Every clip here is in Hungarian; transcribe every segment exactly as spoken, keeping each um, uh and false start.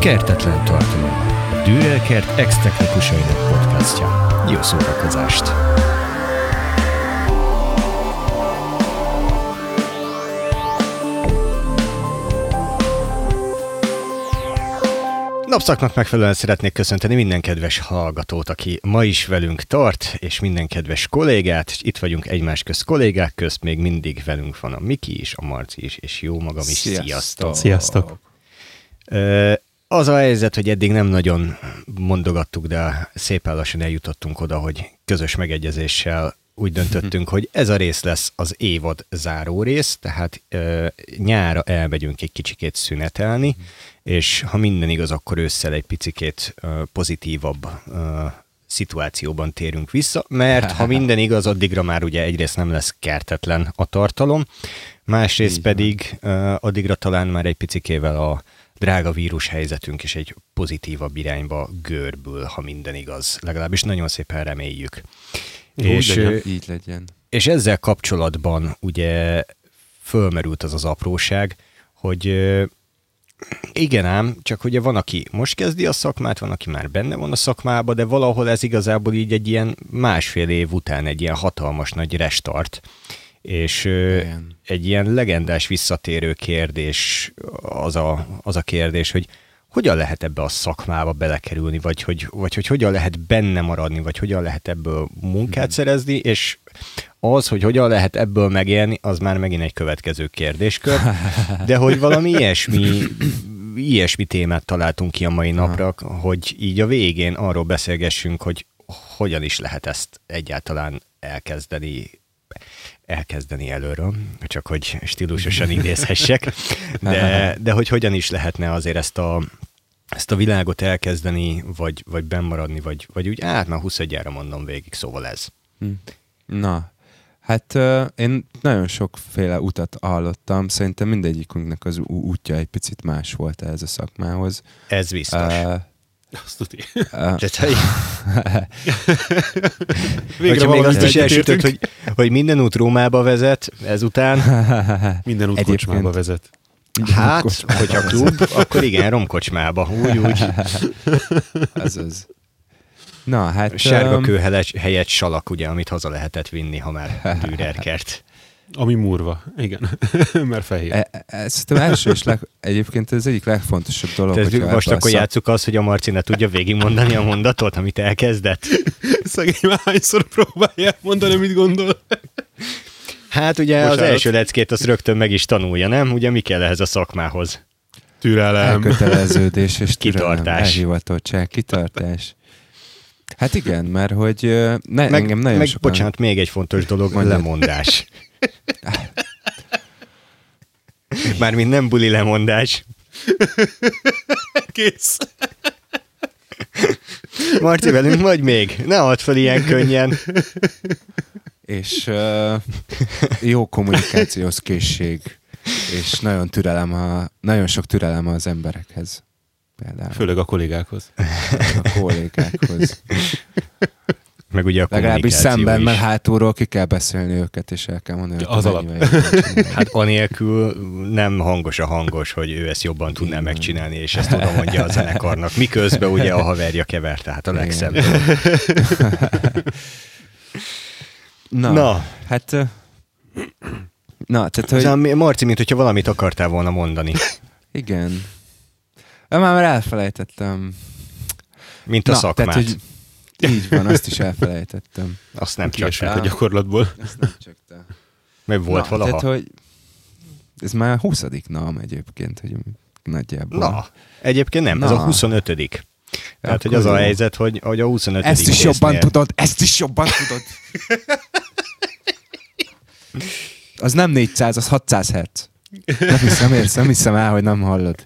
Kertetlen tartalom. Dürer-Kert ex-technikusainak podcastja. Jó szórakozást! Napszaknak megfelelően szeretnék köszönteni minden kedves hallgatót, aki ma is velünk tart, és minden kedves kollégát. Itt vagyunk egymás közt kollégák közt, még mindig velünk van a Miki is, a Marci is, és jó magam is. Sziasztok! Sziasztok! Az a helyzet, hogy eddig nem nagyon mondogattuk, de szépen lassan eljutottunk oda, hogy közös megegyezéssel úgy döntöttünk, hogy ez a rész lesz az évad záró rész, tehát e, nyára elmegyünk egy kicsikét szünetelni, és ha minden igaz, akkor ősszel egy picikét e, pozitívabb e, szituációban térünk vissza, mert ha minden igaz, addigra már ugye egyrészt nem lesz kertetlen a tartalom, másrészt pedig e, addigra talán már egy picikével a drága vírus helyzetünk is egy pozitívabb irányba görbül, ha minden igaz. Legalábbis nagyon szépen reméljük. És, legyen, így legyen. És ezzel kapcsolatban ugye fölmerült az az apróság, hogy igen ám, csak ugye van, aki most kezdi a szakmát, van, aki már benne van a szakmába, de valahol ez igazából így egy ilyen másfél év után egy ilyen hatalmas nagy restart, és igen. Egy ilyen legendás visszatérő kérdés az a, az a kérdés, hogy hogyan lehet ebbe a szakmába belekerülni, vagy hogy, vagy hogy hogyan lehet benne maradni, vagy hogyan lehet ebből munkát szerezni, és az, hogy hogyan lehet ebből megélni, az már megint egy következő kérdéskör, de hogy valami ilyesmi, ilyesmi témát találtunk ki a mai napra, hogy így a végén arról beszélgessünk, hogy hogyan is lehet ezt egyáltalán elkezdeni, elkezdeni előről, csak hogy stílusosan idézhessek, de, de hogy hogyan is lehetne azért ezt a, ezt a világot elkezdeni, vagy, vagy bennmaradni, vagy, vagy úgy, át már huszonegyre mondom végig, szóval ez. Na, hát uh, én nagyon sokféle utat hallottam, szerintem mindegyikünknek az útja egy picit más volt ez a szakmához. Ez biztos. Uh, Azt tudni. Végre még azt is elsütött, hogy, hogy minden út Rómába vezet, ezután minden út egyébként kocsmába vezet. Hát, kocsmába hogyha klub, akkor igen, romkocsmába. Úgy, úgy. Azaz. Na, hát... Sárgakő helyett salak, ugye, amit haza lehetett vinni, ha már Dürer-Kert. Ami murva, igen, mert fehér. E, e, szerintem első és leg, egyébként ez egyik legfontosabb dolog. Tehát most akkor szak... játsszuk azt, hogy a Marci ne tudja végigmondani a mondatot, amit elkezdett. Szegény már hányszor próbálja mondani, mit gondol. Hát ugye most az állat... első leckét azt rögtön meg is tanulja, nem? Ugye mi kell ehhez a szakmához? Türelem. Elköteleződés és türelem. Kitartás. Elhivatottság, kitartás. Hát igen, mert hogy ne, meg, engem nagyon meg, sokan... Bocsánat, még egy fontos dolog, majd lemondás. Mármint nem buli lemondás. Kész. Marci, velünk vagy még? Ne add fel ilyen könnyen. És uh, jó kommunikációs készség. És nagyon türelem a, nagyon sok türelem az emberekhez. Például. Főleg a kollégákhoz. A kollégákhoz. Meg ugye a legalábbis szemben, mert hátulról ki kell beszélni őket, és el kell mondani. Az alap. Hát anélkül nem hangos a hangos, hogy ő ezt jobban tudná igen. megcsinálni, és ezt oda mondja a zenekarnak. Miközben ugye a haverja kever, tehát a legszebb. Na, na, hát... Na, tehát, hogy... Zám, Marci, mint hogyha valamit akartál volna mondani. Igen. Már már elfelejtettem. Mint a na, szakmát. Tehát, hogy... Így van, azt is elfelejtettem. Azt nem csak te. A gyakorlatból. Azt nem csak te. Meg volt na, valaha. Tehát, hogy ez már a huszadik nam egyébként, hogy nagyjából. Na, egyébként nem, na. Ez a huszonötödik Tehát, akkor hogy az a helyzet, hogy, hogy a huszonötödik Ezt is jobban nél... tudod, ezt is jobban tudod. Az nem négyszáz, az hatszáz hertz. Nem hiszem, érsz, nem hiszem el, hogy nem hallod.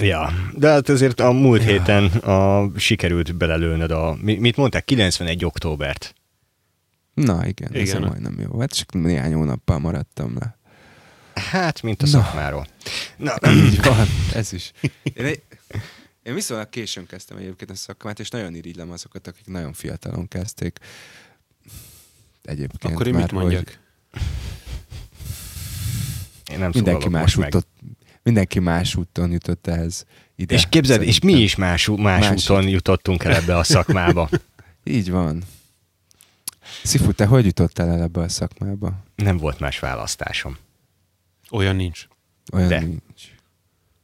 Ja, de hát azért a múlt ja. héten a, sikerült belelőnöd a, mit mondták, kilencvenegy októbert Na igen, igen. Ez majdnem jó. Hát csak néhány hónappal maradtam le. Hát, mint a na. szakmáról. Na, így van, ez is. Én, én viszonylag későn kezdtem egyébként a szakmát, és nagyon irigylem azokat, akik nagyon fiatalon kezdték. Egyébként. Akkor én már, mit mondjak? Hogy... Én nem mindenki más úton, mindenki más úton jutott ehhez ide. És képzeld, szerintem. És mi is más, más, más úton jutottunk el ebbe a szakmába. Így van. Szifu, te hogy jutottál el ebbe a szakmába? Nem volt más választásom. Olyan nincs. Olyan De. nincs.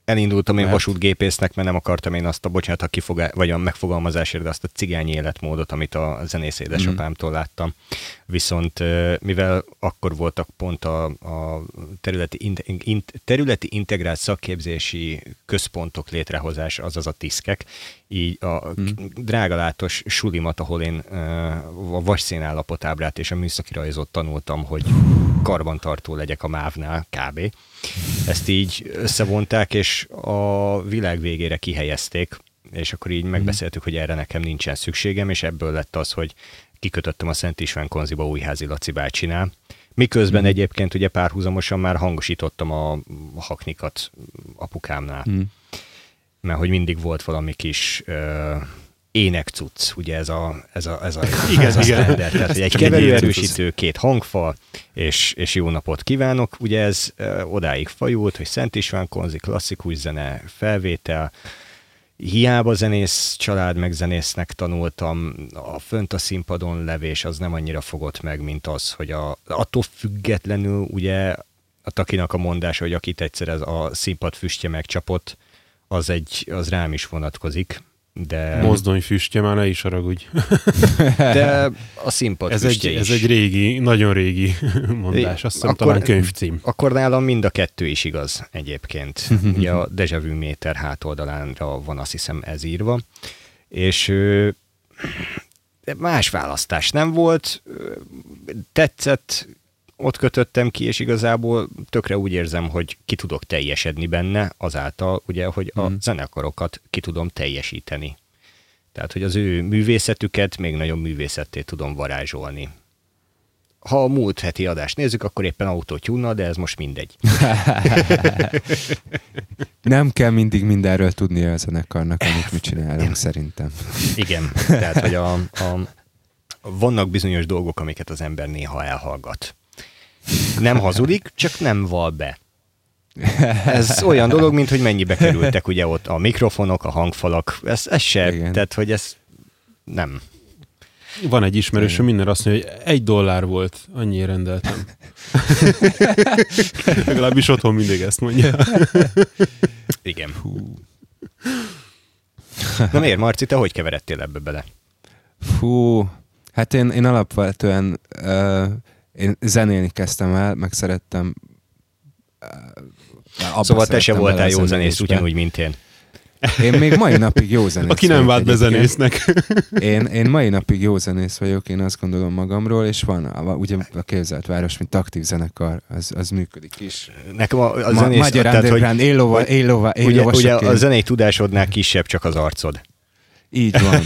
Elindultam én mert... vasútgépésznek, mert nem akartam én azt a, bocsánat, ha kifogá... vagy a megfogalmazásért, de azt a cigányi életmódot, amit a zenész édesapámtól láttam. Viszont mivel akkor voltak pont a, a területi, in, in, területi integrált szakképzési központok létrehozás, azaz a tiszkek, így a mm. drágalátos sulimat, ahol én a vasszín állapotábrát és a műszaki rajzot tanultam, hogy karbantartó legyek a mávnál, kb. Ezt így összevonták, és a világ végére kihelyezték, és akkor így megbeszéltük, hogy erre nekem nincsen szükségem, és ebből lett az, hogy kikötöttem a Szent István Konziba Újházi Laci bácsinál. Miközben mm. egyébként ugye párhuzamosan már hangosítottam a haknikat apukámnál, mm. mert hogy mindig volt valami kis... Uh, énekcucc, ugye ez a ez a, ez a, igen, ez a standard, tehát egy keverőerősítő, két hangfal, és, és jó napot kívánok, ugye ez ö, odáig fajult, hogy Szent István Konzi, klasszikus zene, felvétel, hiába zenész család, meg zenésznek tanultam, a fönt a színpadon levés az nem annyira fogott meg, mint az, hogy a, attól függetlenül ugye a takinak a mondása, hogy akit egyszer ez a színpad füstje megcsapott, az, egy, az rám is vonatkozik. De... Mozdony füstje, már ne is haragudj. De a színpad ez füstje egy, is. Ez egy régi, nagyon régi mondás, azt hiszem talán könyvcím. Akkor nálam mind a kettő is igaz egyébként. Ugye a Deja Vu méter hátoldalánra van, azt hiszem, ez írva. És más választás nem volt, tetszett, ott kötöttem ki, és igazából tökre úgy érzem, hogy ki tudok teljesedni benne, azáltal ugye, hogy a mm. zenekarokat ki tudom teljesíteni. Tehát, hogy az ő művészetüket még nagyon művészetté tudom varázsolni. Ha a múlt heti adást nézzük, akkor éppen autotune-nal, de ez most mindegy. Nem kell mindig mindenről tudnia a zenekarnak, amit mi csinálunk, szerintem. Igen, tehát, hogy a, a, vannak bizonyos dolgok, amiket az ember néha elhallgat. Nem hazudik, csak nem val be. Ez olyan dolog, mint hogy mennyibe kerültek ugye ott a mikrofonok, a hangfalak. Ez, ez se, igen. Tehát hogy ez nem. Van egy ismerősöm, minden azt mondja, hogy egy dollár volt, annyi rendeltem. Legalábbis otthon mindig ezt mondja. Igen. Hú. Na miért, Marci, te hogy keveredtél ebbe bele? Hú, hát én, én alapvetően... Uh... Én zenélni kezdtem el, meg szerettem. Szóval te se voltál jó zenész, ugyanúgy, mint én. Én még mai napig jó zenész Aki nem vált be zenésznek. Én, én mai napig jó zenész vagyok, én azt gondolom magamról, és van ugye a képzelt város, mint aktív zenekar, az, az működik is. Nekem a, a Ma, zenész... Magyar underground, élóva, élóva, Ugye, ugye a zenei tudásodnál kisebb csak az arcod. Így van.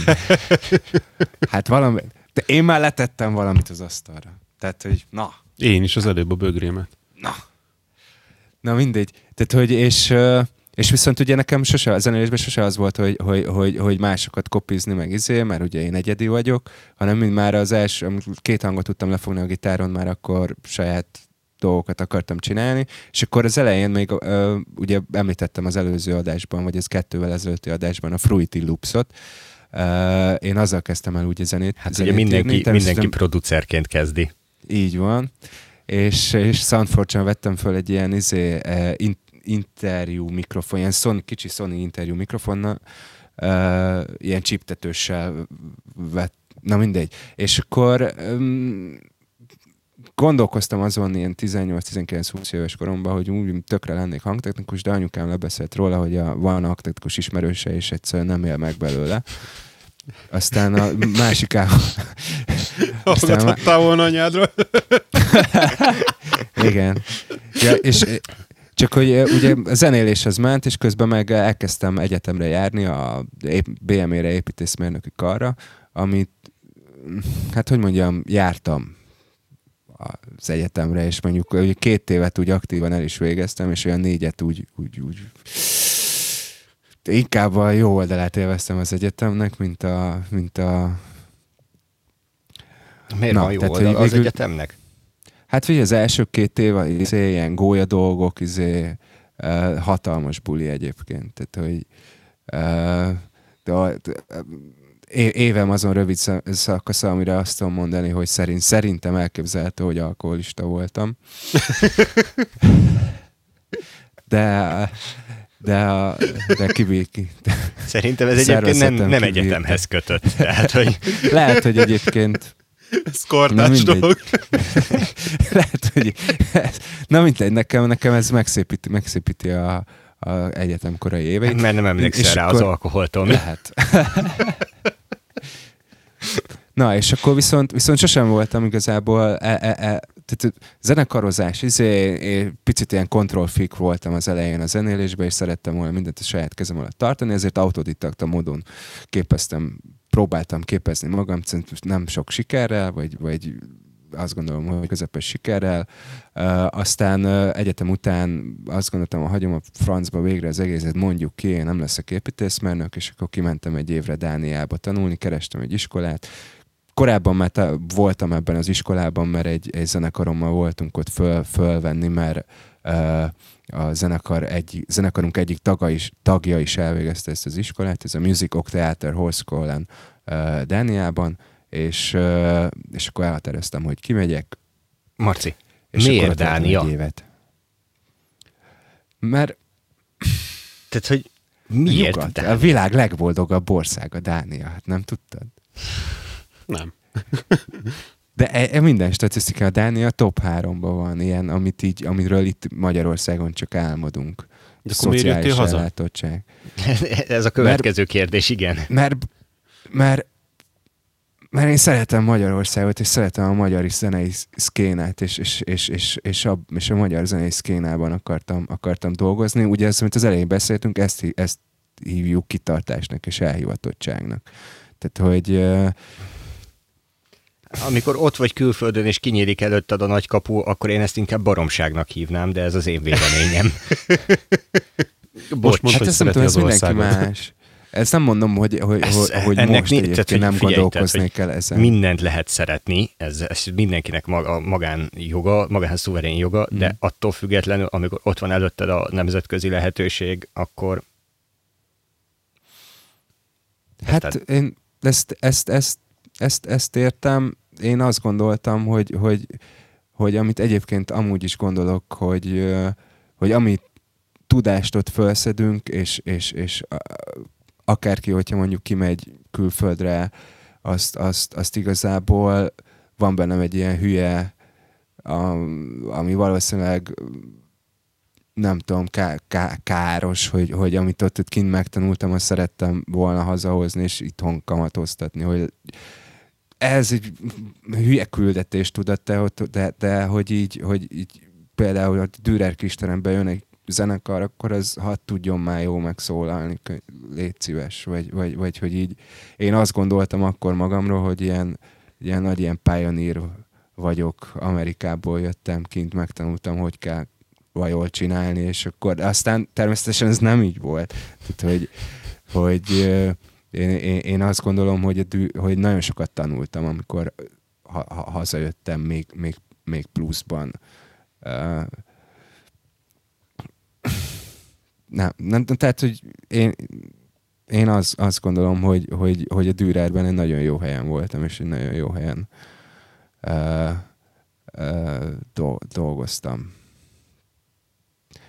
Hát valami... De én már letettem valamit az asztalra. Tehát, hogy na. Én is az előbb a bögrémet. Na. Na mindegy. Tehát, hogy és, és viszont ugye nekem sose, a zenélésben sose az volt, hogy, hogy, hogy, hogy másokat kopizni meg izé, mert ugye én egyedi vagyok, hanem mind már az első, amikor két hangot tudtam lefogni a gitáron, már akkor saját dolgokat akartam csinálni, és akkor az elején még ö, ugye említettem az előző adásban, vagy ez kettővel ezelőtti adásban a Fruity Loopsot. Uh, én azzal kezdtem el úgy a zenét. Hát zenét ugye mindenki, írni, mindenki producerként kezdi. Így van, és, és SoundFortune vettem föl egy ilyen izé, uh, in, interjú mikrofon, ilyen Sony, kicsi Sony interjú mikrofonnal, uh, ilyen csiptetőssel vett, na mindegy. És akkor um, gondolkoztam azon ilyen tizennyolc-tizenkilenc-húsz éves koromban, hogy úgy tökre lennék hangtechnikus, de anyukám lebeszélt róla, hogy a, van hangtechnikus ismerőse, és egyszerűen nem él meg belőle. Aztán a másik áll... Hallgatottál volna anyádról? Igen. Ja, és csak hogy ugye a zenélés az ment, és közben meg elkezdtem egyetemre járni, a bé em é-re, építészmérnöki karra, amit, hát hogy mondjam, jártam az egyetemre, és mondjuk két évet úgy aktívan el is végeztem, és olyan négyet úgy, úgy, úgy... inkább a jó oldalát élveztem az egyetemnek, mint a... Mint a... Miért Na, van jó tehát, oldal végül... az egyetemnek? Hát figyelj, az első két év izé, ilyen gólya dolgok, izé, uh, hatalmas buli egyébként. Tehát, hogy uh, de a, évem azon rövid szakasza, amire azt tudom mondani, hogy szerint, szerintem elképzelhető, hogy alkoholista voltam. De, de, a, de kibéki. Szerintem ez egyébként nem, nem egyetemhez kötött. Tehát, hogy... Lehet, hogy egyébként... Ez kortács dolog. Lehet, hogy... Na mindegy, nekem, nekem ez megszépíti, megszépíti a... az egyetem korai éveit. Mert nem emlékszel rá akkor... az alkoholtól. Lehet. Na, és akkor viszont, viszont sosem voltam igazából e, e, e, tehát zenekarozás, izé, picit ilyen control freak voltam az elején a zenélésben, és szerettem volna mindent a saját kezem alatt tartani, ezért autodidakta módon képeztem, próbáltam képezni magam, nem sok sikerrel, vagy, vagy azt gondolom, hogy közepes sikerrel. Uh, aztán uh, egyetem után azt gondoltam, hogy hagyom a francba végre az egészet, mondjuk ki, én nem leszek építészmérnök, és akkor kimentem egy évre Dániába tanulni, kerestem egy iskolát. Korábban már ta- voltam ebben az iskolában, mert egy, egy zenekarommal voltunk ott föl, fölvenni, mert uh, a zenekar egy, zenekarunk egyik taga is, tagja is elvégezte ezt az iskolát, ez a Music Oak Theater Hall uh, Dániában, és, uh, és akkor elhatároztam, hogy kimegyek. Marci, és miért akkor Dánia? Egy évet. Mert... Tehát, hogy miért nyugat, Dánia? A világ legboldogabb országa Dánia, hát nem tudtad? Nem. De e, e minden statisztika, a Dánia top háromban van, ilyen, amit így, amiről itt Magyarországon csak álmodunk. De akkor miért jöttél haza? Ez a következő mert, kérdés, igen. Mert... mert Mert én szeretem Magyarországot, és szeretem a magyar zenei szkénát, és, és, és, és, és, a, és a magyar zenei szkénában akartam, akartam dolgozni. Ugye ezt, amit az elején beszéltünk, ezt, ezt hívjuk kitartásnak és elhivatottságnak. Tehát, hogy... Uh... Amikor ott vagy külföldön, és kinyílik előtted a nagykapu, akkor én ezt inkább baromságnak hívnám, de ez az én véleményem. Bocs, hát ezt nem tudom, ez mindenki más. Ezt nem mondom, hogy, hogy, ez, hogy most nincs, tehát, hogy nem figyelj, gondolkoznék tehát, el ezen. Mindent lehet szeretni, ez, ez mindenkinek maga, magán joga, magán szuverén joga, hmm. de attól függetlenül, amikor ott van előtted a nemzetközi lehetőség, akkor... Hát tehát... én ezt, ezt, ezt, ezt, ezt értem, én azt gondoltam, hogy, hogy, hogy amit egyébként amúgy is gondolok, hogy, hogy amit tudást ott felszedünk, és... és, és a, akárki, hogyha mondjuk kimegy külföldre, azt, azt, azt igazából van bennem egy ilyen hülye, ami valószínűleg nem tudom, ká- ká- káros, hogy, hogy amit ott, ott kint megtanultam, azt szerettem volna hazahozni, és itthon kamatoztatni, hogy ez egy hülye küldetés, tudod, de, de hogy, így, hogy így például a Dürer kisterembe jön egy zenekar, akkor az hadd tudjon már jó megszólalni, légy szíves, vagy, vagy, vagy hogy így. Én azt gondoltam akkor magamról, hogy ilyen, ilyen nagy ilyen pioneer vagyok, Amerikából jöttem, kint megtanultam, hogy kell vajól csinálni, és akkor aztán természetesen ez nem így volt. Tehát, hogy, hogy én, én, én azt gondolom, hogy, hogy nagyon sokat tanultam, amikor ha, ha, hazajöttem még, még, még pluszban. Nem, nem, tehát, hogy én, én az, azt gondolom, hogy, hogy, hogy a Dürerben egy nagyon jó helyen voltam, és egy nagyon jó helyen uh, uh, do, dolgoztam.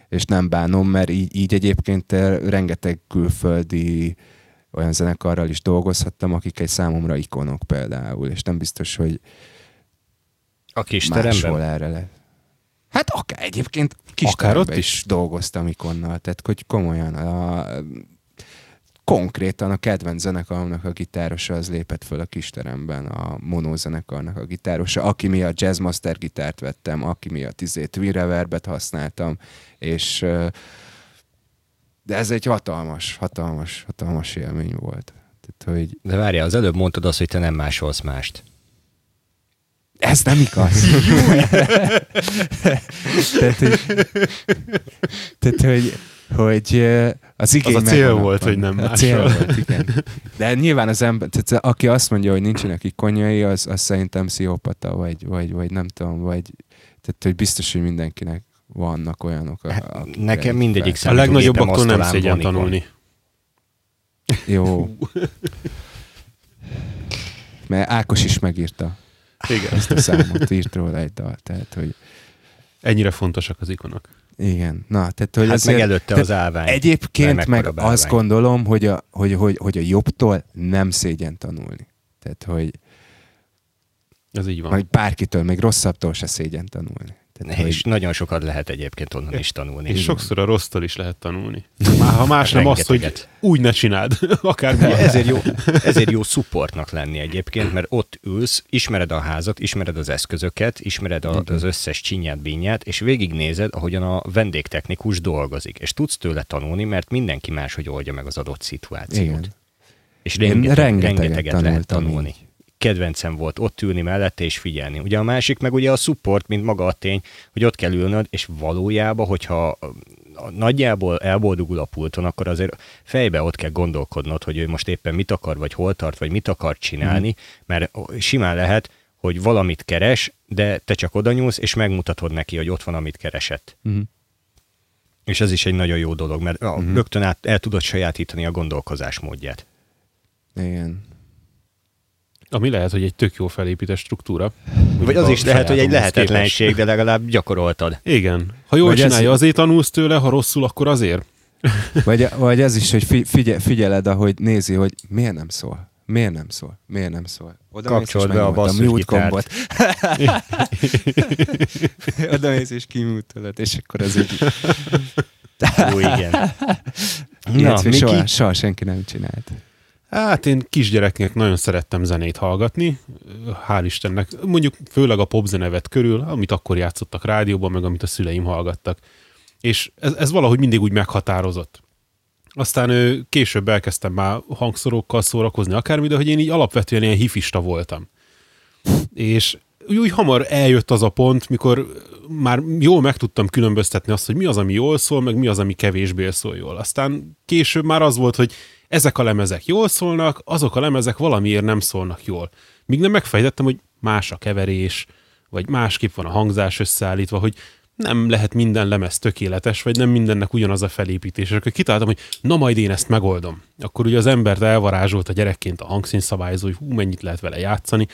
És nem bánom, mert így, így egyébként rengeteg külföldi olyan zenekarral is dolgozhattam, akik egy számomra ikonok például, és nem biztos, hogy a kis máshol erre le. Hát akár egyébként kis akár ott is dolgoztam ikonnal, tehát hogy komolyan, a, a, konkrétan a kedvenc zenekaromnak a gitárosa az lépett föl a kisteremben, a monózenekarnak a gitárosa, aki miatt Jazzmaster gitárt vettem, aki miatt izé, Twin Reverbet használtam, és de ez egy hatalmas, hatalmas, hatalmas élmény volt. Tehát, hogy... De várjál, az előbb mondtad azt, hogy te nem másolsz mást. Ez nem igaz. tehát, hogy, tehát, hogy hogy az igény... Az a cél volt, hogy nem más. A cél volt, igen. De nyilván az ember, tehát aki azt mondja, hogy nincsenek ikonyai, az, az szerintem pszichopata, vagy, vagy, vagy nem tudom, vagy... Tehát, hogy biztos, hogy mindenkinek vannak olyanok, akik... Nekem mindegyik számít. A legnagyobbaktól nem szégyen tanulni. Jó. Mert Ákos is megírta. Igen. Ezt a számot, írt róla egy dal, tehát, hogy... Ennyire fontosak az ikonok. Igen. Na, tehát, hogy hát azért, meg előtte az állvány. Egyébként meg állvány. Azt gondolom, hogy a, hogy, hogy, hogy a jobbtól nem szégyen tanulni. Tehát, hogy... Ez így van. Vagy bárkitől, még rosszabbtól se szégyen tanulni. Tehát, és hogy... nagyon sokat lehet egyébként onnan is tanulni. És sokszor a rossztól is lehet tanulni. Már ha más nem azt, hogy úgy ne csináld. Akármilyen. Ezért jó, ezért jó supportnak lenni egyébként, mert ott ülsz, ismered a házat, ismered az eszközöket, ismered a, az összes csinyát, bínyát, és végignézed, ahogyan a vendégtechnikus dolgozik. És tudsz tőle tanulni, mert mindenki máshogy oldja meg az adott szituációt. Igen. És rengeteg, rengeteget, rengeteget lehet tanulni. Így. Kedvencem volt ott ülni mellette és figyelni. Ugye a másik meg ugye a support, mint maga a tény, hogy ott kell ülnöd, és valójában, hogyha nagyjából elboldogul a pulton, akkor azért fejbe ott kell gondolkodnod, hogy ő most éppen mit akar, vagy hol tart, vagy mit akar csinálni, mert simán lehet, hogy valamit keres, de te csak oda nyúlsz, és megmutatod neki, hogy ott van, amit keresett. Uh-huh. És ez is egy nagyon jó dolog, mert uh-huh. rögtön át, el tudod sajátítani a gondolkozás módját. Igen. Ami lehet, hogy egy tök jó felépített struktúra. Vagy az is lehet, hogy egy lehetetlenség, de legalább gyakoroltad. Igen. Ha jól vagy csinálja, ez... azért tanulsz tőle, ha rosszul, akkor azért. Vagy, vagy ez is, hogy figyel, figyeled, ahogy nézi, hogy miért nem szól, miért nem szól, miért nem szól. Oda kapcsold be a basszusgitárt. Oda mész és kimújtolod, és akkor az így... Ó, igen. Ilyet, na, soha, soha senki nem csinált. Hát én kisgyereknek nagyon szerettem zenét hallgatni, hál' Istennek, mondjuk főleg a popzenevet körül, amit akkor játszottak rádióban, meg amit a szüleim hallgattak. És ez, ez valahogy mindig úgy meghatározott. Aztán később elkezdtem már hangszorokkal szórakozni akármi, de hogy én így alapvetően ilyen hifista voltam. És úgy hamar eljött az a pont, mikor már jól meg tudtam különböztetni azt, hogy mi az, ami jól szól, meg mi az, ami kevésbé szól jól. Aztán később már az volt, hogy ezek a lemezek jól szólnak, azok a lemezek valamiért nem szólnak jól. Míg nem megfejtettem, hogy más a keverés, vagy másképp van a hangzás összeállítva, hogy nem lehet minden lemez tökéletes, vagy nem mindennek ugyanaz a felépítés. Akkor kitaláltam, hogy na majd én ezt megoldom. Akkor ugye az embert elvarázsolt a gyerekként a hangszínszabályozó, hogy hú, mennyit lehet vele játszani.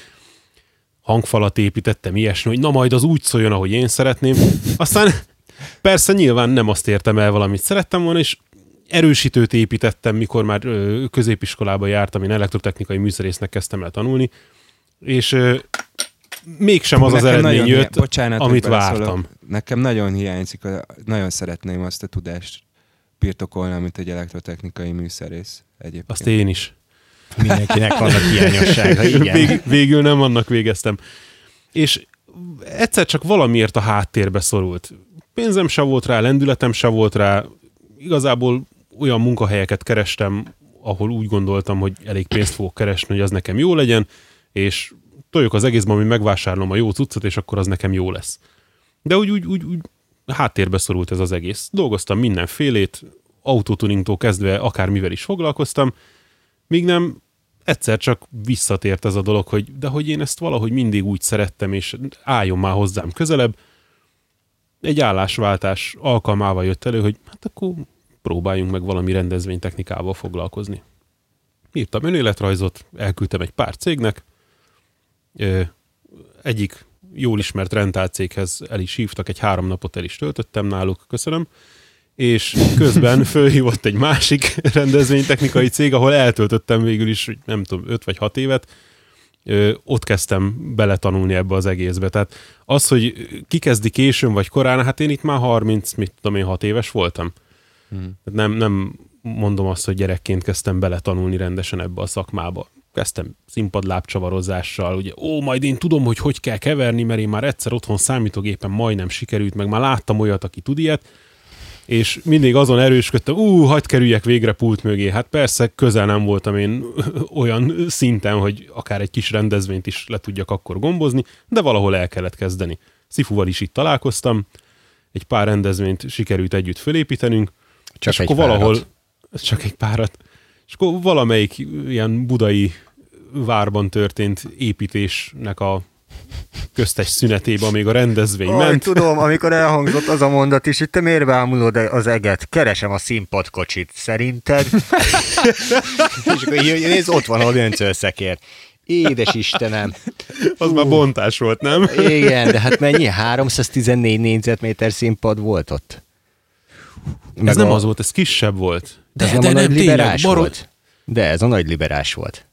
Hangfalat építettem, ilyesmi, hogy na majd az úgy szóljon, ahogy én szeretném. Aztán persze nyilván nem azt értem el, valamit szerettem volna, és erősítőt építettem, mikor már ö, középiskolában jártam, én elektrotechnikai műszerésznek kezdtem el tanulni, és ö, mégsem az nekem az eredmény jött, hiá... Bocsánat, amit vártam. Szólok. Nekem nagyon hiányzik, nagyon szeretném azt a tudást birtokolni, amit egy elektrotechnikai műszerész egyébként. Azt én is. Mindenkinek vannak hiányossága, igen. Vég, végül nem annak végeztem. És egyszer csak valamiért a háttérbe szorult. Pénzem se volt rá, lendületem se volt rá, igazából olyan munkahelyeket kerestem, ahol úgy gondoltam, hogy elég pénzt fogok keresni, hogy az nekem jó legyen, és toljok az egészben, hogy megvásárolom a jó cuccot, és akkor az nekem jó lesz. De úgy, úgy, úgy, úgy háttérbe szorult ez az egész. Dolgoztam mindenfélét, autotuningtól kezdve akármivel is foglalkoztam, míg nem egyszer csak visszatért ez a dolog, hogy de hogy én ezt valahogy mindig úgy szerettem, és álljon már hozzám közelebb. Egy állásváltás alkalmával jött elő, hogy hát akkor próbáljunk meg valami rendezvénytechnikával foglalkozni. Írtam önéletrajzot, elküldtem egy pár cégnek, egyik jól ismert rentálcéghez el is hívtak, egy három napot el is töltöttem náluk, köszönöm, és közben fölhívott egy másik rendezvénytechnikai cég, ahol eltöltöttem végül is, nem tudom, öt vagy hat évet, Ö, ott kezdtem beletanulni ebbe az egészbe. Tehát az, hogy kikezdi későn vagy korán, hát én itt már harminc, mit tudom én, hat éves voltam. Hmm. Nem, nem mondom azt, hogy gyerekként kezdtem beletanulni rendesen ebbe a szakmába. Kezdtem színpadlábcsavarozással, ugye, ó, majd én tudom, hogy hogy kell keverni, mert én már egyszer otthon számítógépen majdnem sikerült, meg már láttam olyat, aki tud ilyet, és mindig azon erősködtem, ú, hagyd kerüljek végre pult mögé. Hát persze, közel nem voltam én olyan szinten, hogy akár egy kis rendezvényt is le tudjak akkor gombozni, de valahol el kellett kezdeni. Szifuval is itt találkoztam, egy pár rendezvényt sikerült együtt fölépítenünk. Csak és egy akkor valahol párat. Csak egy párat. És akkor valamelyik ilyen budai várban történt építésnek a köztes szünetében, amíg a rendezvény oh, ment. Tudom, amikor elhangzott az a mondat is, hogy te miért bámulod az eget? Keresem a színpadkocsit, szerinted? És akkor nézd, ott van, ahol öncölszekér. Édes Istenem. Az uh, már bontás volt, nem? Igen, de hát mennyi? háromszáztizennégy négyzetméter színpad volt ott. Meg ez a... nem az volt, ez kisebb volt. De, de ez de nem a nagy liberás tényleg, volt. Barod... De ez a nagy liberás volt.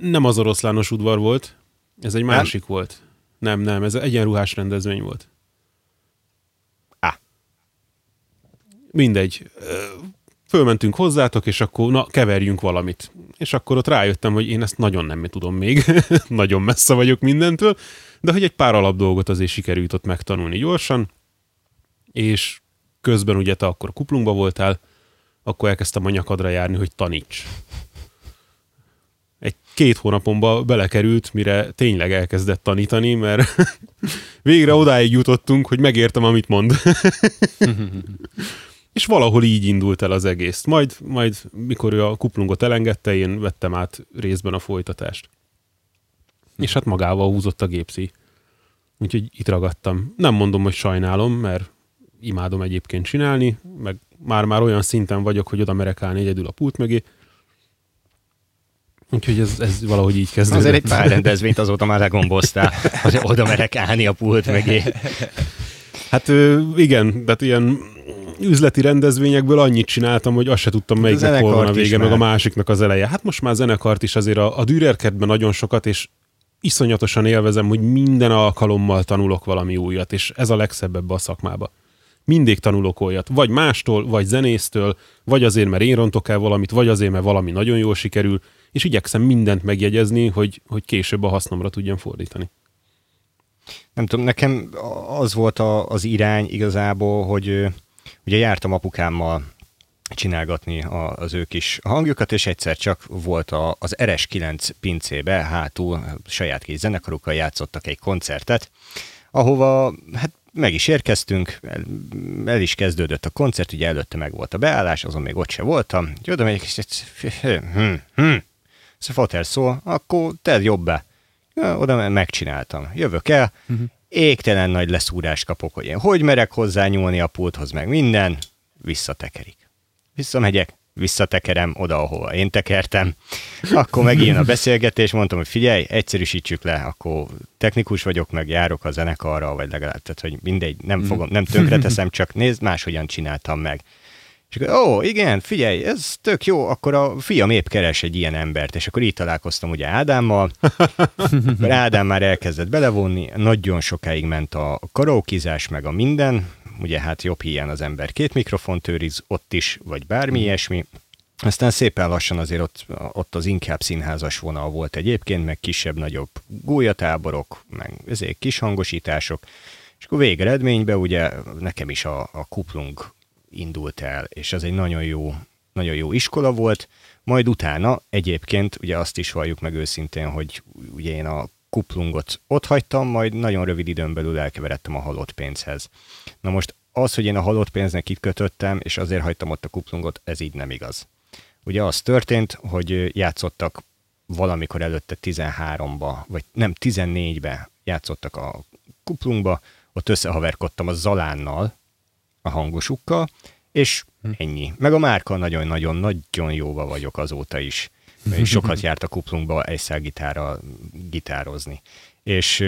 Nem az Oroszlános udvar volt, ez egy másik nem? volt. Nem, nem, ez egyenruhás rendezvény volt. Á. Mindegy. Fölmentünk hozzátok, és akkor na, keverjünk valamit. És akkor ott rájöttem, hogy én ezt nagyon nem tudom még, nagyon messze vagyok mindentől, de hogy egy pár alap dolgot azért sikerült ott megtanulni gyorsan, és közben ugye te akkor kuplungba voltál, akkor elkezdtem a nyakadra járni, hogy taníts. Egy két hónapomba belekerült, mire tényleg elkezdett tanítani, mert végre odáig jutottunk, hogy megértem, amit mond. És valahol így indult el az egész. Majd, majd mikor ő a kuplungot elengedte, én vettem át részben a folytatást. És hát magával húzott a gépszi. Úgyhogy itt ragadtam. Nem mondom, hogy sajnálom, mert imádom egyébként csinálni, meg már-már olyan szinten vagyok, hogy oda merek állni egyedül a pult mögé. Úgyhogy ez, ez valahogy így kezdődött. Azért egy pár rendezvényt azóta már legomboztál, hogy oda merek állni a pult mögé. Hát igen, tehát ilyen üzleti rendezvényekből annyit csináltam, hogy azt se tudtam, melyiknek hol van a vége, meg a másiknak az eleje. Hát most már zenekart is azért a, a Dürer-kertben nagyon sokat, és iszonyatosan élvezem, hogy minden alkalommal tanulok valami újat, és ez a legszebb ebbe a szakmába. Mindig tanulok olyat, vagy mástól, vagy zenésztől, vagy azért, mert én rontok el valamit, vagy azért, mert valami nagyon jól sikerül, és igyekszem mindent megjegyezni, hogy, hogy később a hasznomra tudjam fordítani. Nem tudom, nekem az volt a, az irány igazából, hogy ugye jártam apukámmal csinálgatni a, az ő kis hangjukat, és egyszer csak volt a, az er es kilenc pincébe hátul saját kis zenekarukkal játszottak egy koncertet, ahova hát meg is érkeztünk, el, el is kezdődött a koncert, ugye előtte meg volt a beállás, azon még ott se voltam, hogy oda megyek, és ez a fater szól, akkor tedd jobbá. Oda megcsináltam. Jövök el, uh-huh. Égtelen nagy leszúrást kapok, hogy én hogy merek hozzá nyúlni a pulthoz, meg minden, visszatekerik. Visszamegyek, visszatekerem oda, ahova én tekertem. Akkor megint a beszélgetés, mondtam, hogy figyelj, egyszerűsítsük le, akkor technikus vagyok, meg járok a zenekarra, vagy legalább, tehát, hogy mindegy, nem fogom, nem tönkreteszem, csak nézd, máshogyan csináltam meg. És akkor, ó, igen, figyelj, ez tök jó, akkor a fiam épp keres egy ilyen embert, és akkor így találkoztam ugye Ádámmal, akkor Ádám már elkezdett belevonni, nagyon sokáig ment a karaokizás, meg a minden, ugye hát jobb hiány az ember két mikrofont őriz, ott is, vagy bármi ilyesmi. Aztán szépen lassan azért ott, ott az inkább színházas vonal volt egyébként, meg kisebb-nagyobb gólyatáborok, meg ezért kis hangosítások, és akkor végeredményben ugye nekem is a, a kuplung indult el, és ez egy nagyon jó, nagyon jó iskola volt, majd utána egyébként, ugye azt is valljuk meg őszintén, hogy ugye én a kuplungot ott hagytam, majd nagyon rövid időn belül elkeveredtem a halott pénzhez. Na most az, hogy én a halott pénznek kikötöttem, és azért hagytam ott a kuplungot, ez így nem igaz. Ugye az történt, hogy játszottak valamikor előtte tizenháromba, vagy nem, tizennégybe játszottak a kuplungba, ott összehaverkodtam a Zalánnal, a hangosukkal, és ennyi. Meg a márka nagyon-nagyon-nagyon jóba vagyok azóta is. Sokat járt a kuplungba egyszálgitárral gitározni. És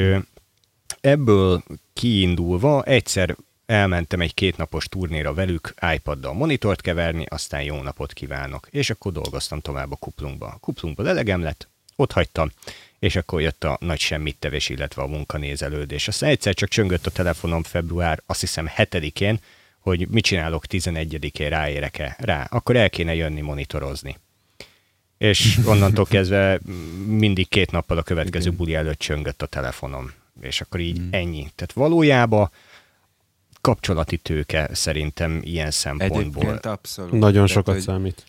ebből kiindulva egyszer elmentem egy kétnapos turnéra velük, iPaddal monitort keverni, aztán jó napot kívánok. És akkor dolgoztam tovább a kuplungba. A kuplungból elegem lett, ott hagytam, és akkor jött a nagy semmittevés, illetve a munkanézelődés. Aztán egyszer csak csöngött a telefonom február, azt hiszem hetedikén, hogy mit csinálok tizenegyedikén, ráérek-e rá, akkor el kéne jönni monitorozni. És onnantól kezdve mindig két nappal a következő buli előtt csöngött a telefonom. És akkor így mm. ennyi. Tehát valójában kapcsolati tőke szerintem ilyen szempontból. Egyébként abszolút. Nagyon tehát, sokat hogy... számít.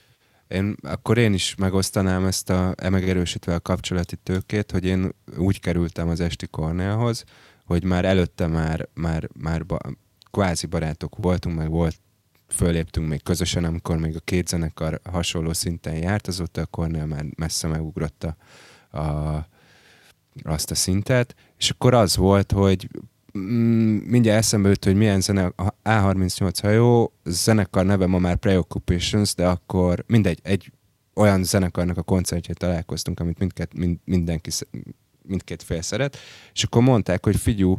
Én, akkor én is megosztanám ezt a megerősítve a kapcsolati tőkét, hogy én úgy kerültem az Esti Kornélhoz, hogy már előtte már, már, már kvázi barátok voltunk, meg volt, fölléptünk még közösen, amikor még a két zenekar hasonló szinten járt, azóta a Kornél már messze megugrott a, a, azt a szintet, és akkor az volt, hogy mm, mindjárt eszembe jut, hogy milyen zene, a á harmincnyolc hajó, zenekar neve ma már Preoccupations, de akkor mindegy, egy olyan zenekarnak a koncertjét találkoztunk, amit mindkét, mind, mindenki, mindkét fél szeret, és akkor mondták, hogy figyú,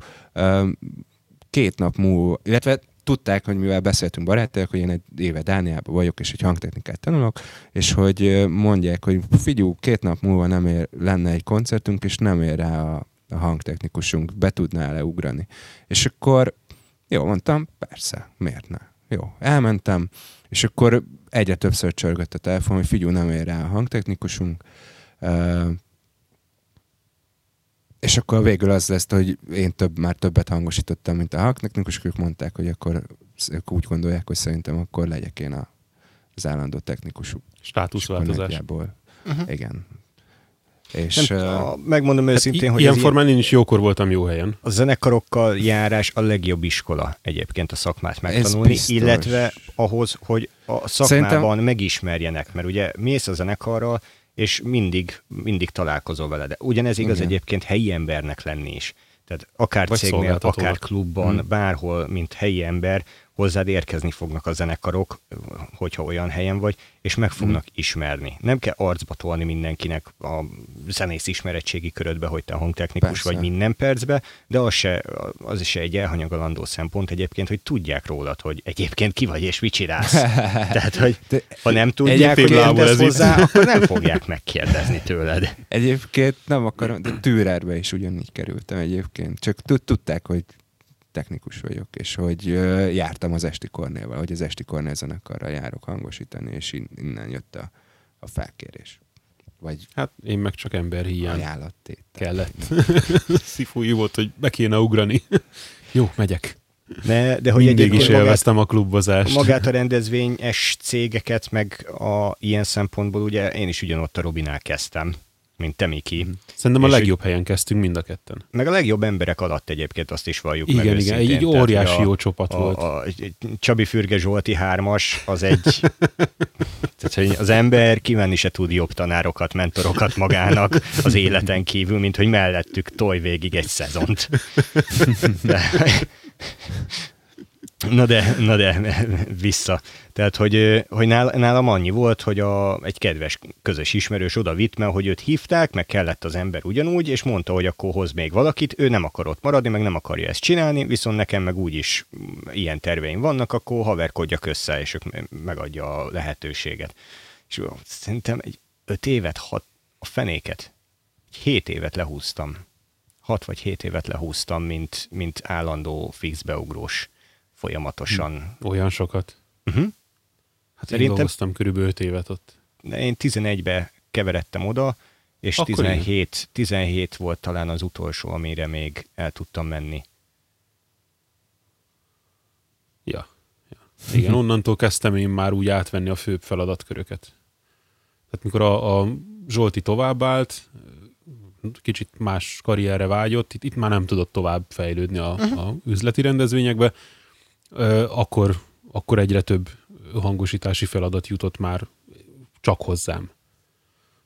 két nap múlva, illetve tudták, hogy mivel beszéltünk barátok, hogy én egy éve Dániában vagyok, és egy hangtechnikát tanulok, és hogy mondják, hogy figyú, két nap múlva nem ér, lenne egy koncertünk, és nem ér rá a, a hangtechnikusunk, be tudná-e ugrani. És akkor jó, mondtam, persze, miért ne? Jó, elmentem, és akkor egyre többször csörgött a telefon, hogy figyú, nem ér rá a hangtechnikusunk, uh, és akkor végül az lesz, hogy én több, már többet hangosítottam, mint a hangtechnikus, ők mondták, hogy akkor ők úgy gondolják, hogy szerintem akkor legyek én a, az állandó technikusuk. Státuszváltozás. Uh-huh. Igen. És, nem, uh, megmondom őszintén, hát hogy... Ilyen formán én is jókor voltam jó helyen. A zenekarokkal járás a legjobb iskola egyébként a szakmát megtanulni, illetve ahhoz, hogy a szakmában szerintem... megismerjenek, mert ugye mész a zenekarral, és mindig, mindig találkozol vele. De ugyanez igaz igen. Egyébként helyi embernek lenni is. Tehát akár vagy cégnél, akár klubban, hmm. bárhol, mint helyi ember, hozzád érkezni fognak a zenekarok, hogyha olyan helyen vagy, és meg fognak hmm. ismerni. Nem kell arcba tolni mindenkinek a zenész ismeretségi körödbe, hogy te hangtechnikus persze. vagy minden percbe, de az, se, az is egy elhanyagolandó szempont egyébként, hogy tudják rólad, hogy egyébként ki vagy és mit csinálsz. Tehát, hogy ha nem tudják, hogy értesz hozzá, így. Akkor nem fogják megkérdezni tőled. Egyébként nem akarom, de Dürerbe is ugyanígy kerültem egyébként. Csak tudták, hogy technikus vagyok, és hogy uh, jártam az Esti Kornélval, hogy az Esti Kornél zenekarral járok hangosítani, és innen jött a, a felkérés. Vagy hát én meg csak ember hiány. Ajánlattétel. Kellett. Szifújú volt, hogy be kéne ugrani. Jó, megyek. De, de hogy mindig is élveztem a klubozást. Magát a rendezvényes cégeket, meg a, ilyen szempontból ugye én is ugyanott a Robinál kezdtem, mint te, Miki. Szerintem és a legjobb helyen kezdtünk mind a ketten. Meg a legjobb emberek alatt egyébként azt is valljuk igen, meg igen, őszintén. Igen, egy óriási a, jó csapat a, volt. A, a Csabi Fürge Zsolti hármas, az egy... tehát, az ember kimenni se tud jobb tanárokat, mentorokat magának az életen kívül, mint hogy mellettük tolj végig egy szezont. De, na de, na de, vissza. Tehát, hogy, hogy nálam annyi volt, hogy a, egy kedves közös ismerős oda vitt, mert hogy őt hívták, meg kellett az ember ugyanúgy, és mondta, hogy akkor hoz még valakit, ő nem akar ott maradni, meg nem akarja ezt csinálni, viszont nekem meg úgyis ilyen terveim vannak, akkor haverkodjak össze, és ők megadja a lehetőséget. És szerintem egy öt évet, hat, a fenéket, egy hét évet lehúztam. Hat vagy hét évet lehúztam, mint, mint állandó fix beugrós folyamatosan. Olyan sokat? Uh-huh. Hát szerintem, én dolgoztam körülbelül öt évet ott. Én tizenegybe keveredtem oda, és tizenhét, tizenhét volt talán az utolsó, amire még el tudtam menni. Ja. ja. Igen, uh-huh. Onnantól kezdtem én már úgy átvenni a főbb feladatköröket. Tehát mikor a, a Zsolti továbbállt, kicsit más karrierre vágyott, itt, itt már nem tudott tovább fejlődni a, uh-huh. a üzleti rendezvényekbe, Akkor, akkor egyre több hangosítási feladat jutott már csak hozzám.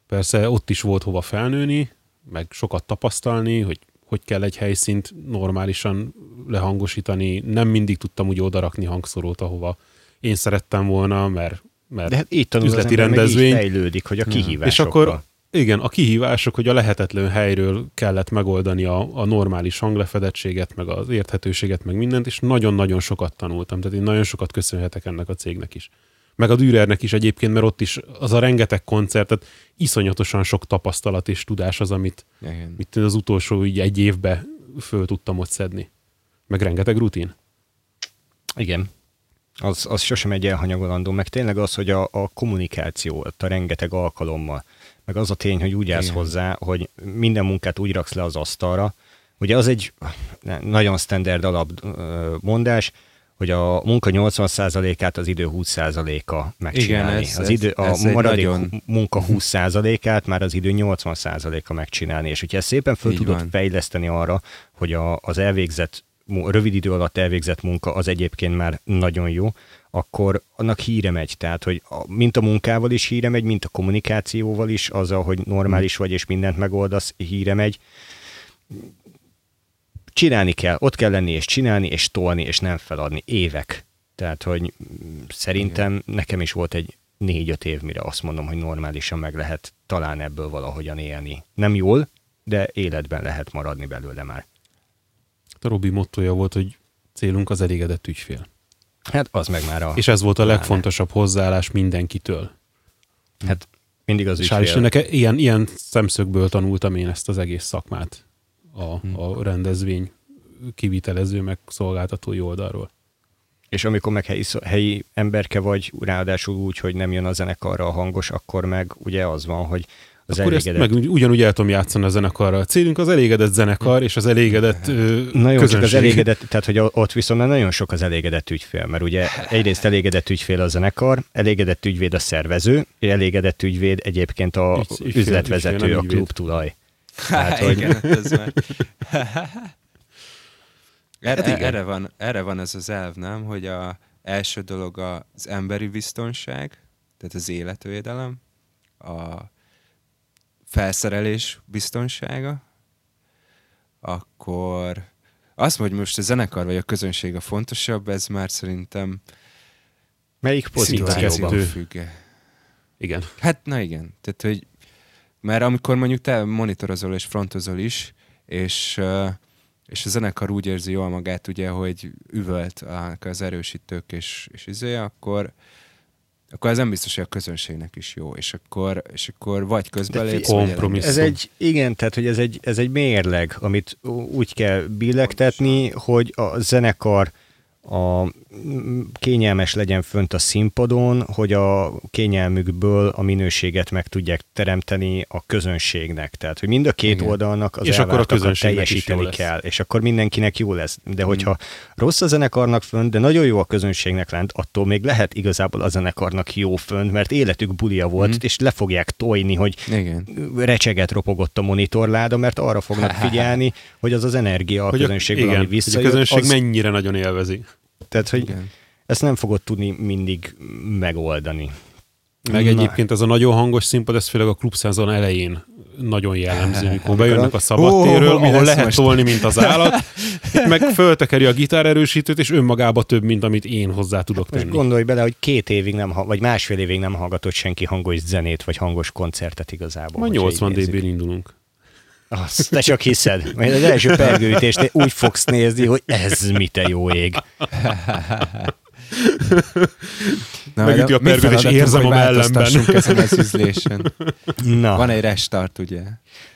Persze ott is volt hova felnőni, meg sokat tapasztalni, hogy hogy kell egy helyszínt normálisan lehangosítani. Nem mindig tudtam úgy odarakni hangszorót, ahova én szerettem volna, mert, mert de hát így tanul üzleti az ember, rendezvény. Meg így fejlődik, hogy a kihívásokra. És akkor igen, a kihívások, hogy a lehetetlen helyről kellett megoldani a, a normális hanglefedettséget, meg az érthetőséget, meg mindent, és nagyon-nagyon sokat tanultam. Tehát én nagyon sokat köszönhetek ennek a cégnek is. Meg a Dürernek is egyébként, mert ott is az a rengeteg koncert, tehát iszonyatosan sok tapasztalat és tudás az, amit itt az utolsó így egy évben föl tudtam ott szedni. Meg rengeteg rutin. Igen. Az, az sosem egy elhanyagolandó, meg tényleg az, hogy a, a kommunikáció, a rengeteg alkalommal, meg az a tény, hogy úgy állsz hozzá, hogy minden munkát úgy raksz le az asztalra. Ugye az egy nagyon standard alapmondás, hogy a munka nyolcvan százalékát az idő húsz százaléka megcsinálni. Igen, ez, az idő, ez, ez a maradék nagyon... munka húsz százalékát már az idő nyolcvan százaléka megcsinálni. És hogyha ezt szépen föl így tudod van. Fejleszteni arra, hogy a, az elvégzett rövid idő alatt elvégzett munka az egyébként már nagyon jó, akkor annak híre megy. Tehát, hogy a, mint a munkával is híre megy, mint a kommunikációval is, azzal, hogy normális vagy és mindent megoldasz, híre megy. Csinálni kell, ott kell lenni és csinálni, és tolni, és nem feladni. Évek. Tehát, hogy szerintem igen. Nekem is volt egy négy-öt év, mire azt mondom, hogy normálisan meg lehet talán ebből valahogyan élni. Nem jól, de életben lehet maradni belőle már. A Robi mottoja volt, hogy célunk az elégedett ügyfél. Hát az meg már a... És ez volt a legfontosabb hozzáállás mindenkitől. Hát mindig az ügyfél. És hál' Istennek ilyen, ilyen szemszögből tanultam én ezt az egész szakmát. A, hmm. a rendezvény kivitelező meg szolgáltatói oldalról. És amikor meg helyi, helyi emberke vagy, ráadásul úgy, hogy nem jön a zenekarra a hangos, akkor meg ugye az van, hogy az akkor elégedett... Ezt meg ugyanúgy el tudom játszani a zenekarra. A célunk az elégedett zenekar, és az elégedett ö, Na jó, közönség. Az elégedett, tehát hogy ott viszont nagyon sok az elégedett ügyfél, mert ugye egyrészt elégedett ügyfél a zenekar, elégedett ügyvéd a szervező, elégedett ügyvéd egyébként a ügyfél, üzletvezető, ügyfél, a klubtulaj. Hát, hogy... Igen, ez már... erre, hát igen. Erre, van, erre van ez az elv, nem? Hogy a első dolog az emberi biztonság, tehát az életvédelem, a felszerelés biztonsága, akkor azt, hogy most a zenekar vagy a közönség a fontosabb, ez már szerintem melyik pozícióban függ. Igen. Hát, na igen. Tehát, hogy mert amikor mondjuk te monitorozol és frontozol is, és, és a zenekar úgy érzi jól magát, ugye, hogy üvölt az erősítők és, és izője, akkor, akkor ez nem biztos, hogy a közönségnek is jó. És akkor, és akkor vagy közbelépsz, vagy kompromisszum. Ez egy, igen, tehát hogy ez egy, ez egy mérleg, amit úgy kell billegtetni, hogy a zenekar a kényelmes legyen fönt a színpadon, hogy a kényelmükből a minőséget meg tudják teremteni a közönségnek. Tehát, hogy mind a két igen. oldalnak az elvártakat teljesíteni kell. És akkor mindenkinek jó lesz. De hogyha hmm. rossz a zenekarnak fönt, de nagyon jó a közönségnek lent, attól még lehet igazából a zenekarnak jó fönt, mert életük bulia volt, hmm. és le fogják tojni, hogy igen. recseget ropogott a monitorláda, mert arra fognak figyelni, hogy az az energia a hogy közönségből, igen, ami visszajött. A közönség az... mennyire nagyon élvezi. Tehát, hogy igen. ezt nem fogod tudni mindig megoldani. Meg Na. egyébként ez a nagyon hangos színpad, ez főleg a klubszezon elején nagyon jellemző, mikor bejönnek a szabadtérről, oh, ahol lehet most? tolni, mint az állat, meg föltekeri a gitárerősítőt, és önmagába több, mint amit én hozzá tudok tenni. Most gondolj bele, hogy két évig nem, vagy másfél évig nem hallgatott senki hangos zenét, vagy hangos koncertet igazából. Ma nyolcvan dB-n indulunk. Azt, te csak hiszed. Majd az első pergőütést úgy fogsz nézni, hogy ez mi te jó ég. Na, megüti a pergőt, és érzem a mellemben. Ezen az ízlésen. Na. Van egy restart, ugye?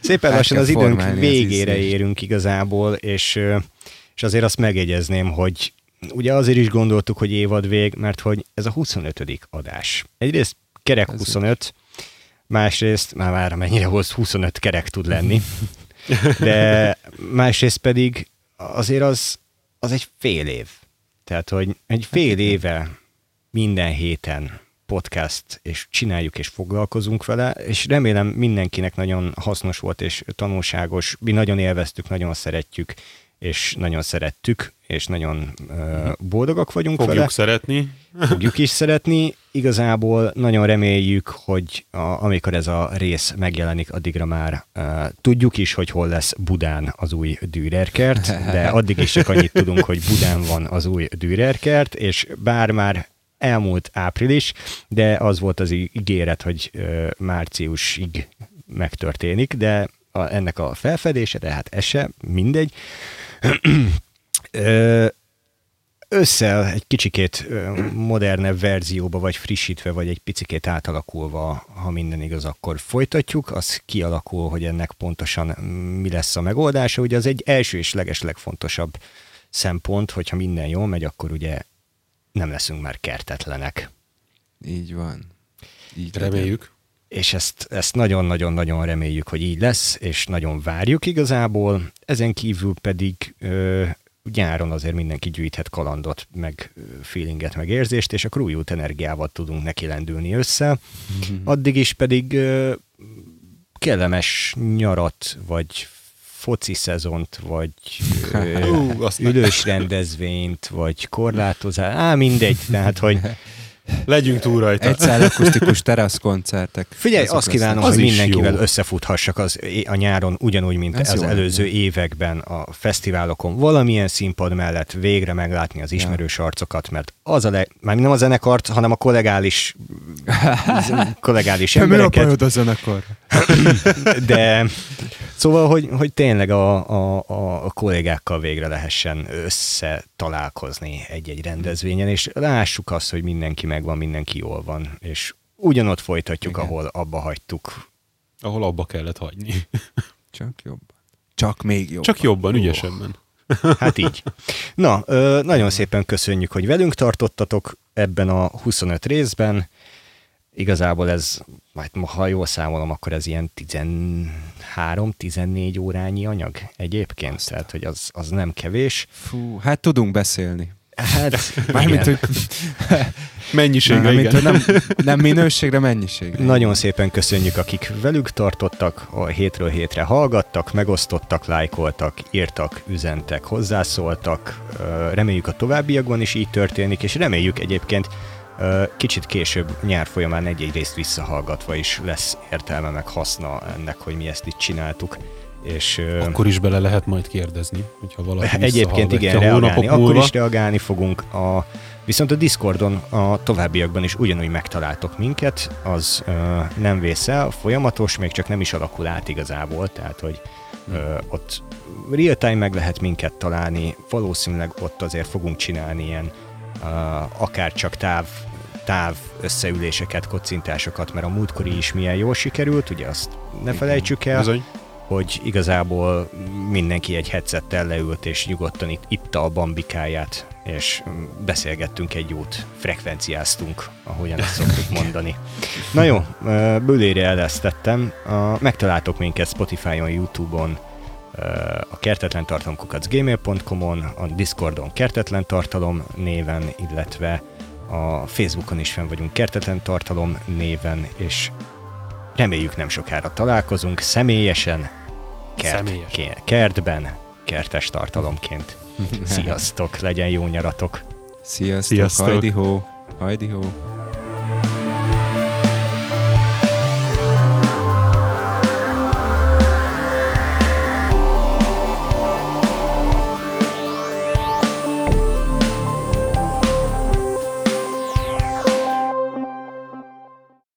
Szépen lassan az időnk végére az érünk igazából, és, és azért azt megjegyezném, hogy ugye azért is gondoltuk, hogy évad vég, mert hogy ez a huszonötödik adás. Egyrészt kerek huszonöt, másrészt, már már mennyire hoz huszonöt kerek tud lenni, de másrészt pedig azért az, az egy fél év. Tehát, hogy egy fél éve minden héten podcast, és csináljuk és foglalkozunk vele, és remélem mindenkinek nagyon hasznos volt és tanulságos. Mi nagyon élveztük, nagyon szeretjük, és nagyon szerettük, és nagyon uh, boldogak vagyunk Fogjuk vele. Fogjuk szeretni. Fogjuk is szeretni. Igazából nagyon reméljük, hogy a, amikor ez a rész megjelenik, addigra már uh, tudjuk is, hogy hol lesz Budán az új Dürer-kert, de addig is csak annyit tudunk, hogy Budán van az új Dürer-kert, és bár már elmúlt április, de az volt az ígéret, hogy uh, márciusig megtörténik, de a, ennek a felfedése, de hát ez se, mindegy. Ősszel egy kicsikét modernebb verzióba, vagy frissítve, vagy egy picikét átalakulva, ha minden igaz, akkor folytatjuk. Az kialakul, hogy ennek pontosan mi lesz a megoldása. Ugye az egy első és legeslegfontosabb szempont, hogyha minden jól megy, akkor ugye nem leszünk már kertetlenek. Így van. Így reméljük. Legyen. És ezt, ezt nagyon-nagyon-nagyon reméljük, hogy így lesz, és nagyon várjuk igazából. Ezen kívül pedig ö, nyáron azért mindenki gyűjthet kalandot, meg feelinget, meg érzést, és akkor újult energiával tudunk neki lendülni össze. Addig is pedig ö, kellemes nyarat, vagy foci szezont, vagy uh, ülős rendezvényt, vagy korlátozás, á, mindegy, tehát, hogy legyünk túl rajta. Egyszer akusztikus teraszkoncertek. Figyelj, azt kívánom, az hogy mindenkivel jó. összefuthassak az, a nyáron, ugyanúgy, mint ez az előző minden. években a fesztiválokon. Valamilyen színpad mellett végre meglátni az ismerős ja. arcokat, mert az a leg... Már nem a zenekart, hanem a kollegális kollegális embereket. Mi a a zenekar? De... Szóval, hogy, hogy tényleg a, a, a kollégákkal végre lehessen összetalálkozni egy-egy rendezvényen, és lássuk azt, hogy mindenki megvan, mindenki jól van, és ugyanott folytatjuk, igen. ahol abba hagytuk. Ahol abba kellett hagyni. Csak jobban. Csak még jobban. Csak jobban, ügyesebben. Oh. Hát így. Na, nagyon szépen köszönjük, hogy velünk tartottatok ebben a huszonöt részben. Igazából ez, majd ha jól számolom, akkor ez ilyen tizenhárom-tizennégy órányi anyag egyébként, aztán. Tehát hogy az, az nem kevés. Fú, hát tudunk beszélni. Hát, mármint, hogy mennyiségre, Már, igen. Mint, hogy nem, nem minőségre, mennyiségre. Nagyon szépen köszönjük, akik velük tartottak, a hétről hétre hallgattak, megosztottak, lájkoltak, írtak, üzentek, hozzászóltak. Reméljük a továbbiakban is így történik, és reméljük egyébként, kicsit később nyár folyamán egy-egy részt visszahallgatva is lesz értelme meg haszna ennek, hogy mi ezt itt csináltuk. És, akkor is bele lehet majd kérdezni, hogyha valaki egyébként igen, reagálni, múlva. Akkor is reagálni fogunk. A, viszont a Discordon a továbbiakban is ugyanúgy megtaláltok minket, az ö, nem vészel, folyamatos, még csak nem is alakul át igazából, tehát hogy ö, ott real time meg lehet minket találni, valószínűleg ott azért fogunk csinálni ilyen Uh, akár csak táv, táv összeüléseket, kocintásokat, mert a múltkori is milyen jól sikerült, ugye azt ne felejtsük el, bizony. Hogy igazából mindenki egy headsettel leült, és nyugodtan itt itta a bambikáját, és beszélgettünk egy jót, frekvenciáztunk, ahogyan ezt szoktuk mondani. Na jó, bőlére elvesztettem, uh, megtaláltok minket Spotify-on, YouTube-on, a kertetlen tartalom kukac gmail pont com-on, a Discordon kertetlen tartalom néven, illetve a Facebookon is fenn vagyunk kertetlen tartalom néven, és reméljük nem sokára találkozunk személyesen, kert, kertben, kertes tartalomként. Sziasztok, legyen jó nyaratok! Sziasztok, Sziasztok. Hajdi ho! Hajdi ho!